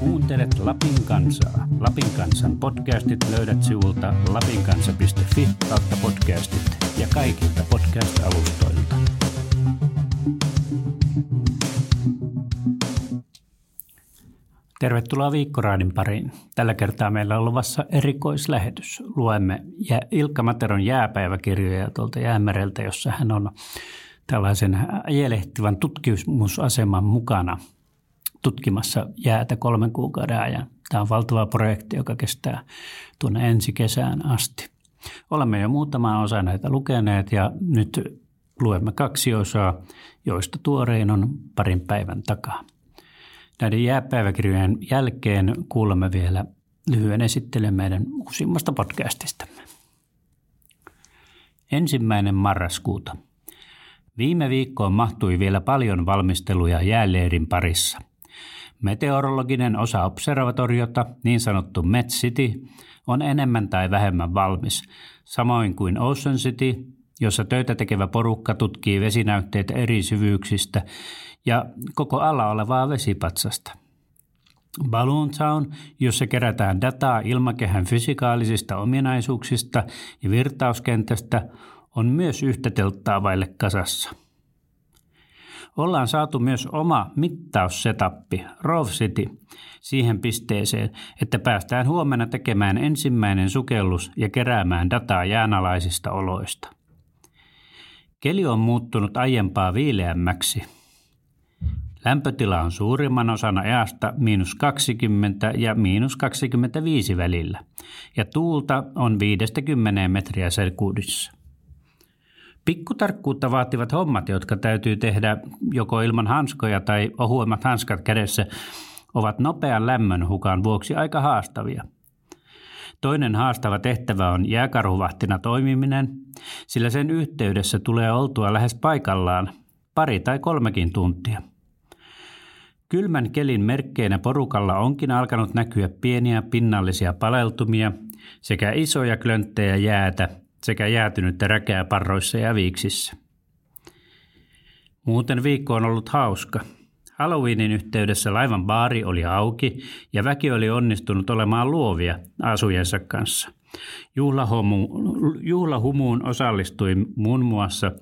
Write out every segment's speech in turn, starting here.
Kuuntelet Lapin kansaa. Lapin kansan podcastit löydät sivulta lapinkansa.fi kautta podcastit ja kaikilta podcast-alustoilta. Tervetuloa Viikkoraadin pariin. Tällä kertaa meillä on luvassa erikoislähetys. Luemme Ilkka Materon jääpäiväkirjoja tuolta Jäämereltä, jossa hän on tällaisen ajelehtivan tutkimusaseman mukana tutkimassa jäätä 3 kuukauden ajan. Tämä on valtava projekti, joka kestää tuonne ensi kesään asti. Olemme jo muutamaan osaan näitä lukeneet ja nyt luemme 2 osaa, joista tuorein on parin päivän takaa. Näiden jääpäiväkirjojen jälkeen kuulemme vielä lyhyen esittelyn meidän uusimmasta podcastistamme. 1. marraskuuta. Viime viikkoon mahtui vielä paljon valmisteluja jääleirin parissa. Meteorologinen osa observatoriota, niin sanottu Met City, on enemmän tai vähemmän valmis, samoin kuin Ocean City, jossa töitä tekevä porukka tutkii vesinäytteitä eri syvyyksistä ja koko alla olevaa vesipatsasta. Balloon Town, jossa kerätään dataa ilmakehän fysikaalisista ominaisuuksista ja virtauskentästä, on myös yhtä telttaa vaille kasassa. Ollaan saatu myös oma mittaussetappi, Rove City, siihen pisteeseen, että päästään huomenna tekemään ensimmäinen sukellus ja keräämään dataa jäänalaisista oloista. Keli on muuttunut aiempaa viileämmäksi. Lämpötila on suurimman osan ajasta -20 ja -25 välillä, ja tuulta on 5-10 metriä sekunnissa. Pikkutarkkuutta vaativat hommat, jotka täytyy tehdä joko ilman hanskoja tai ohuemmat hanskat kädessä, ovat nopean lämmönhukan vuoksi aika haastavia. Toinen haastava tehtävä on jääkarhuvahtina toimiminen, sillä sen yhteydessä tulee oltua lähes paikallaan 2 tai 3 tuntia. Kylmän kelin merkkeinä porukalla onkin alkanut näkyä pieniä pinnallisia paleltumia sekä isoja klönttejä jäätä sekä jäätynyttä räkää parroissa ja viiksissä. Muuten viikko on ollut hauska. Halloweenin yhteydessä laivan baari oli auki ja väki oli onnistunut olemaan luovia asujensa kanssa. Juhlahumuun osallistui muun muassa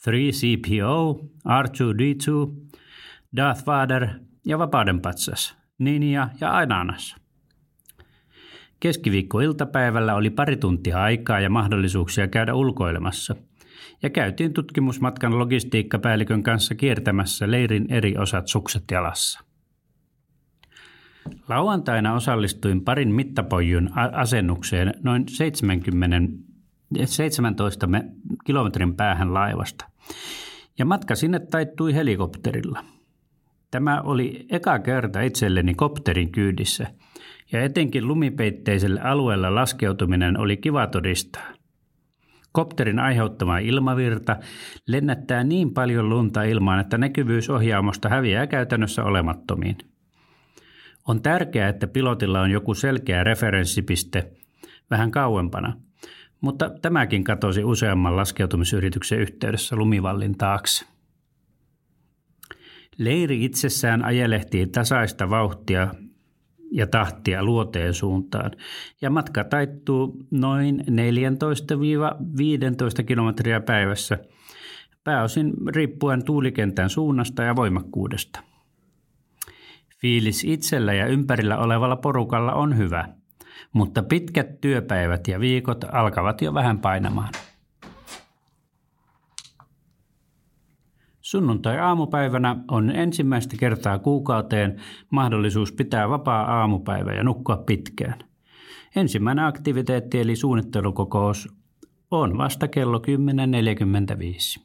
3CPO, R2-D2, Darth Vader ja Vapaudenpatsas, Ninja ja Ananas. Keskiviikkoiltapäivällä oli 2 tuntia aikaa ja mahdollisuuksia käydä ulkoilemassa, ja käytiin tutkimusmatkan logistiikkapäällikön kanssa kiertämässä leirin eri osat sukset jalassa. Lauantaina osallistuin parin mittapojun asennukseen noin 17 kilometrin päähän laivasta, ja matka sinne taittui helikopterilla. Tämä oli eka kerta itselleni kopterin kyydissä, ja etenkin lumipeitteisellä alueella laskeutuminen oli kiva todistaa. Kopterin aiheuttama ilmavirta lennättää niin paljon lunta ilmaan, että näkyvyys ohjaamosta häviää käytännössä olemattomiin. On tärkeää, että pilotilla on joku selkeä referenssipiste vähän kauempana, mutta tämäkin katosi useamman laskeutumisyrityksen yhteydessä lumivallin taakse. Leiri itsessään ajelehtii tasaista vauhtia ja tahtia luoteen suuntaan, ja matka taittuu noin 14-15 kilometriä päivässä, pääosin riippuen tuulikentän suunnasta ja voimakkuudesta. Fiilis itsellä ja ympärillä olevalla porukalla on hyvä, mutta pitkät työpäivät ja viikot alkavat jo vähän painamaan. Sunnuntai-aamupäivänä on ensimmäistä kertaa kuukauteen mahdollisuus pitää vapaa aamupäivä ja nukkua pitkään. Ensimmäinen aktiviteetti eli suunnittelukokous on vasta kello 10.45.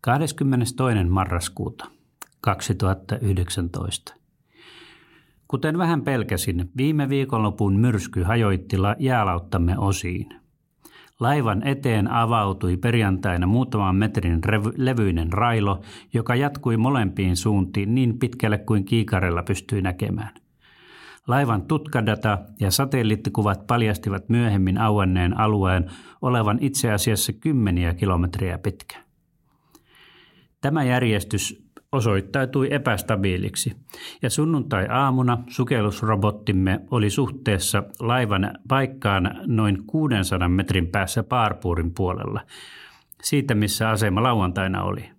22. marraskuuta 2019. Kuten vähän pelkäsin, viime viikonlopun myrsky hajoitti jäälautamme osiin. Laivan eteen avautui perjantaina muutaman metrin levyinen railo, joka jatkui molempiin suuntiin niin pitkälle kuin kiikarella pystyi näkemään. Laivan tutkadata ja satelliittikuvat paljastivat myöhemmin auenneen alueen olevan itse asiassa 10 kilometriä pitkä. Tämä järjestys osoittautui epästabiiliksi, ja sunnuntai-aamuna sukellusrobottimme oli suhteessa laivan paikkaan noin 600 metrin päässä Paarpurin puolella, siitä missä asema lauantaina oli.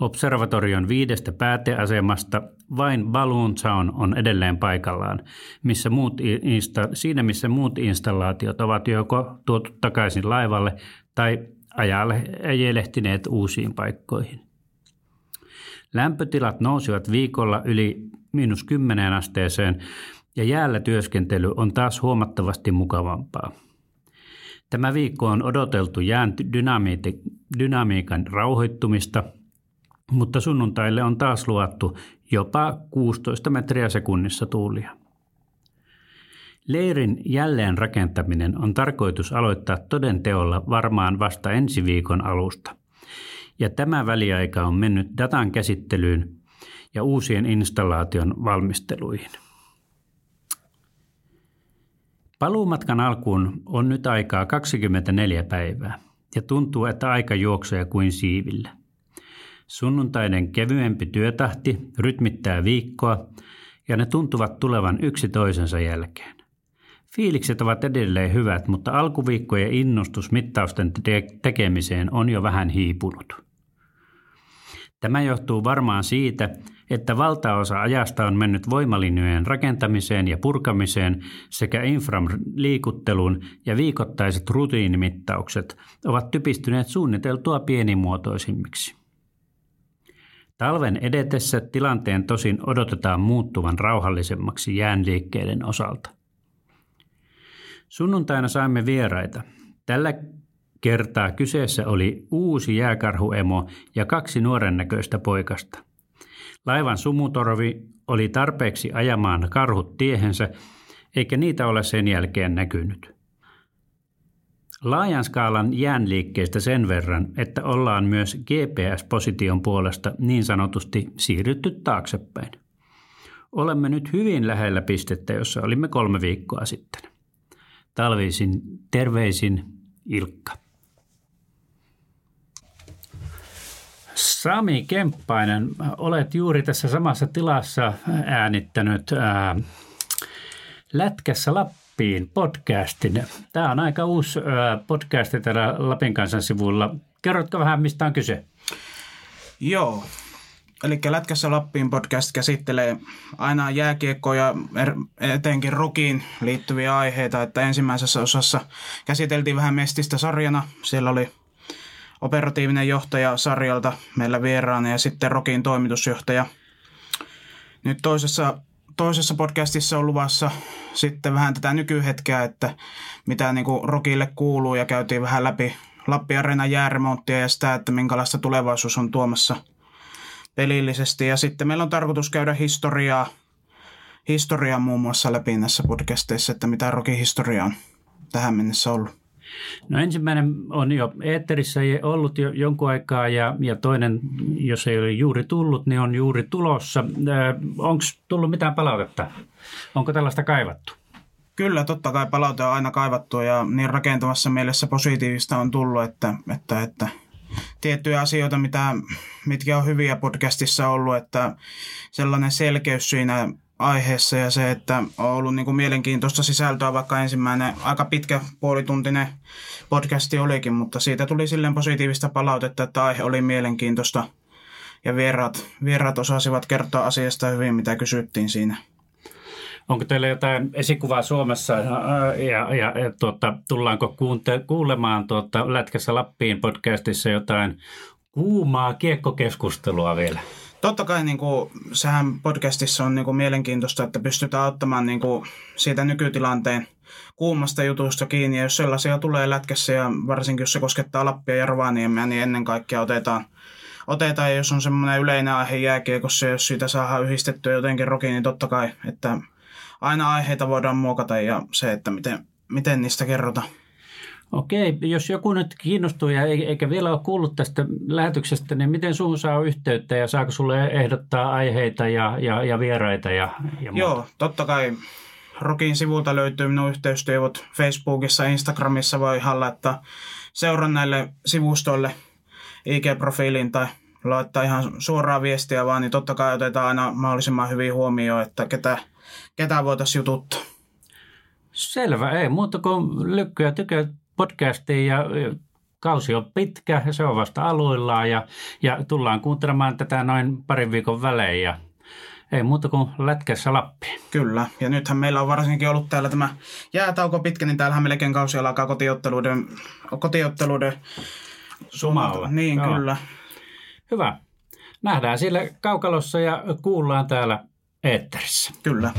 Observatorion 5 pääteasemasta vain Balloontown on edelleen paikallaan, missä muut installaatiot ovat joko tuotu takaisin laivalle tai ajelehtineet uusiin paikkoihin. Lämpötilat nousivat viikolla yli -10 asteeseen ja jäällä työskentely on taas huomattavasti mukavampaa. Tämä viikko on odoteltu jään dynamiikan rauhoittumista, mutta sunnuntaille on taas luvattu jopa 16 metriä sekunnissa tuulia. Leirin jälleenrakentaminen on tarkoitus aloittaa todenteolla varmaan vasta ensi viikon alusta. Ja tämä väliaika on mennyt datan käsittelyyn ja uusien installaation valmisteluihin. Paluumatkan alkuun on nyt aikaa 24 päivää ja tuntuu, että aika juoksee kuin siivillä. Sunnuntaiden kevyempi työtahti rytmittää viikkoa ja ne tuntuvat tulevan yksi toisensa jälkeen. Fiilikset ovat edelleen hyvät, mutta alkuviikkojen innostus mittausten tekemiseen on jo vähän hiipunut. Tämä johtuu varmaan siitä, että valtaosa ajasta on mennyt voimalinjojen rakentamiseen ja purkamiseen sekä infran liikutteluun, ja viikoittaiset rutiinimittaukset ovat typistyneet suunniteltua pienimuotoisimmiksi. Talven edetessä tilanteen tosin odotetaan muuttuvan rauhallisemmaksi jään liikkeiden osalta. Sunnuntaina saimme vieraita. Tällä kertaa kyseessä oli uusi jääkarhuemo ja 2 nuoren näköistä poikasta. Laivan sumutorvi oli tarpeeksi ajamaan karhut tiehensä, eikä niitä ole sen jälkeen näkynyt. Laajan skaalan jäänliikkeistä sen verran, että ollaan myös GPS-position puolesta niin sanotusti siirrytty taaksepäin. Olemme nyt hyvin lähellä pistettä, jossa olimme 3 viikkoa sitten. Talvisin terveisin Ilkka. Sami Kemppainen, olet juuri tässä samassa tilassa äänittänyt Lätkässä Lappiin -podcastin. Tämä on aika uusi podcasti täällä Lapin kansan sivuilla. Kerrotko vähän, mistä on kyse? Joo. Eli Lätkässä Lappiin -podcast käsittelee aina jääkiekkoon ja etenkin Rokiin liittyviä aiheita. Että ensimmäisessä osassa käsiteltiin vähän Mestistä sarjana. Siellä oli operatiivinen johtaja sarjalta meillä vieraana ja sitten Rokiin toimitusjohtaja. Nyt toisessa podcastissa on luvassa sitten vähän tätä nykyhetkeä, että mitä niin kuin Rokille kuuluu, ja käytiin vähän läpi Lappi-areenan jääremonttia ja sitä, että minkälaista tulevaisuus on tuomassa pelillisesti. Ja sitten meillä on tarkoitus käydä historiaa muun muassa läpi näissä podcasteissa, että mitä Rokin historia on tähän mennessä ollut. No ensimmäinen on jo eetterissä ollut jo jonkun aikaa ja toinen, jos ei ole juuri tullut, niin on juuri tulossa. Onko tullut mitään palautetta? Onko tällaista kaivattu? Kyllä, totta kai palaute on aina kaivattu ja niin rakentavassa mielessä positiivista on tullut, että tiettyjä asioita, mitkä on hyviä podcastissa ollut, että sellainen selkeys siinä aiheessa ja se, että on ollut niin kuin mielenkiintoista sisältöä, vaikka ensimmäinen aika pitkä puolituntinen podcasti olikin, mutta siitä tuli silleen positiivista palautetta, että aihe oli mielenkiintoista ja vieraat osasivat kertoa asiasta hyvin, mitä kysyttiin siinä. Onko teillä jotain esikuvaa Suomessa tullaanko kuulemaan Lätkässä Lappiin -podcastissa jotain kuumaa kiekkokeskustelua vielä? Totta kai niin kuin, sehän podcastissa on niin kuin mielenkiintoista, että pystytään ottamaan niin kuin siitä nykytilanteen kuumasta jutusta kiinni. Ja jos sellaisia tulee Lätkässä ja varsinkin jos se koskettaa Lappia ja Rovaniemeä, niin ennen kaikkea otetaan. Ja jos on semmoinen yleinen aihe jääkiekossa ja jos siitä saadaan yhdistettyä jotenkin Rokiin, niin totta kai, että aina aiheita voidaan muokata ja se, että miten niistä kerrotaan. Okei, jos joku nyt kiinnostuu ja eikä vielä ole kuullut tästä lähetyksestä, niin miten suhun saa yhteyttä ja saako sulle ehdottaa aiheita ja vieraita ja muuta? Joo, totta kai Rokin sivulta löytyy minun yhteystiedot Facebookissa, Instagramissa, voi ihan laittaa seuraa näille sivustoille IG-profiiliin tai laittaa ihan suoraan viestiä vaan, niin totta kai otetaan aina mahdollisimman hyvin huomioon, että ketä voitaisiin jututtaa. Selvä, ei muuta kuin lykkyä tykää podcastiin ja kausi on pitkä ja se on vasta aluillaan ja tullaan kuuntelemaan tätä noin parin viikon välein ja ei muuta kuin lätkässä Lappiin. Kyllä, ja nythän meillä on varsinkin ollut täällä tämä jäätauko pitkä, niin täällähän melkein kausi alkaa kotiotteluiden sumalla. Niin, joo. Kyllä. Hyvä. Nähdään siellä kaukalossa ja kuullaan täällä eetterissä. Kyllä.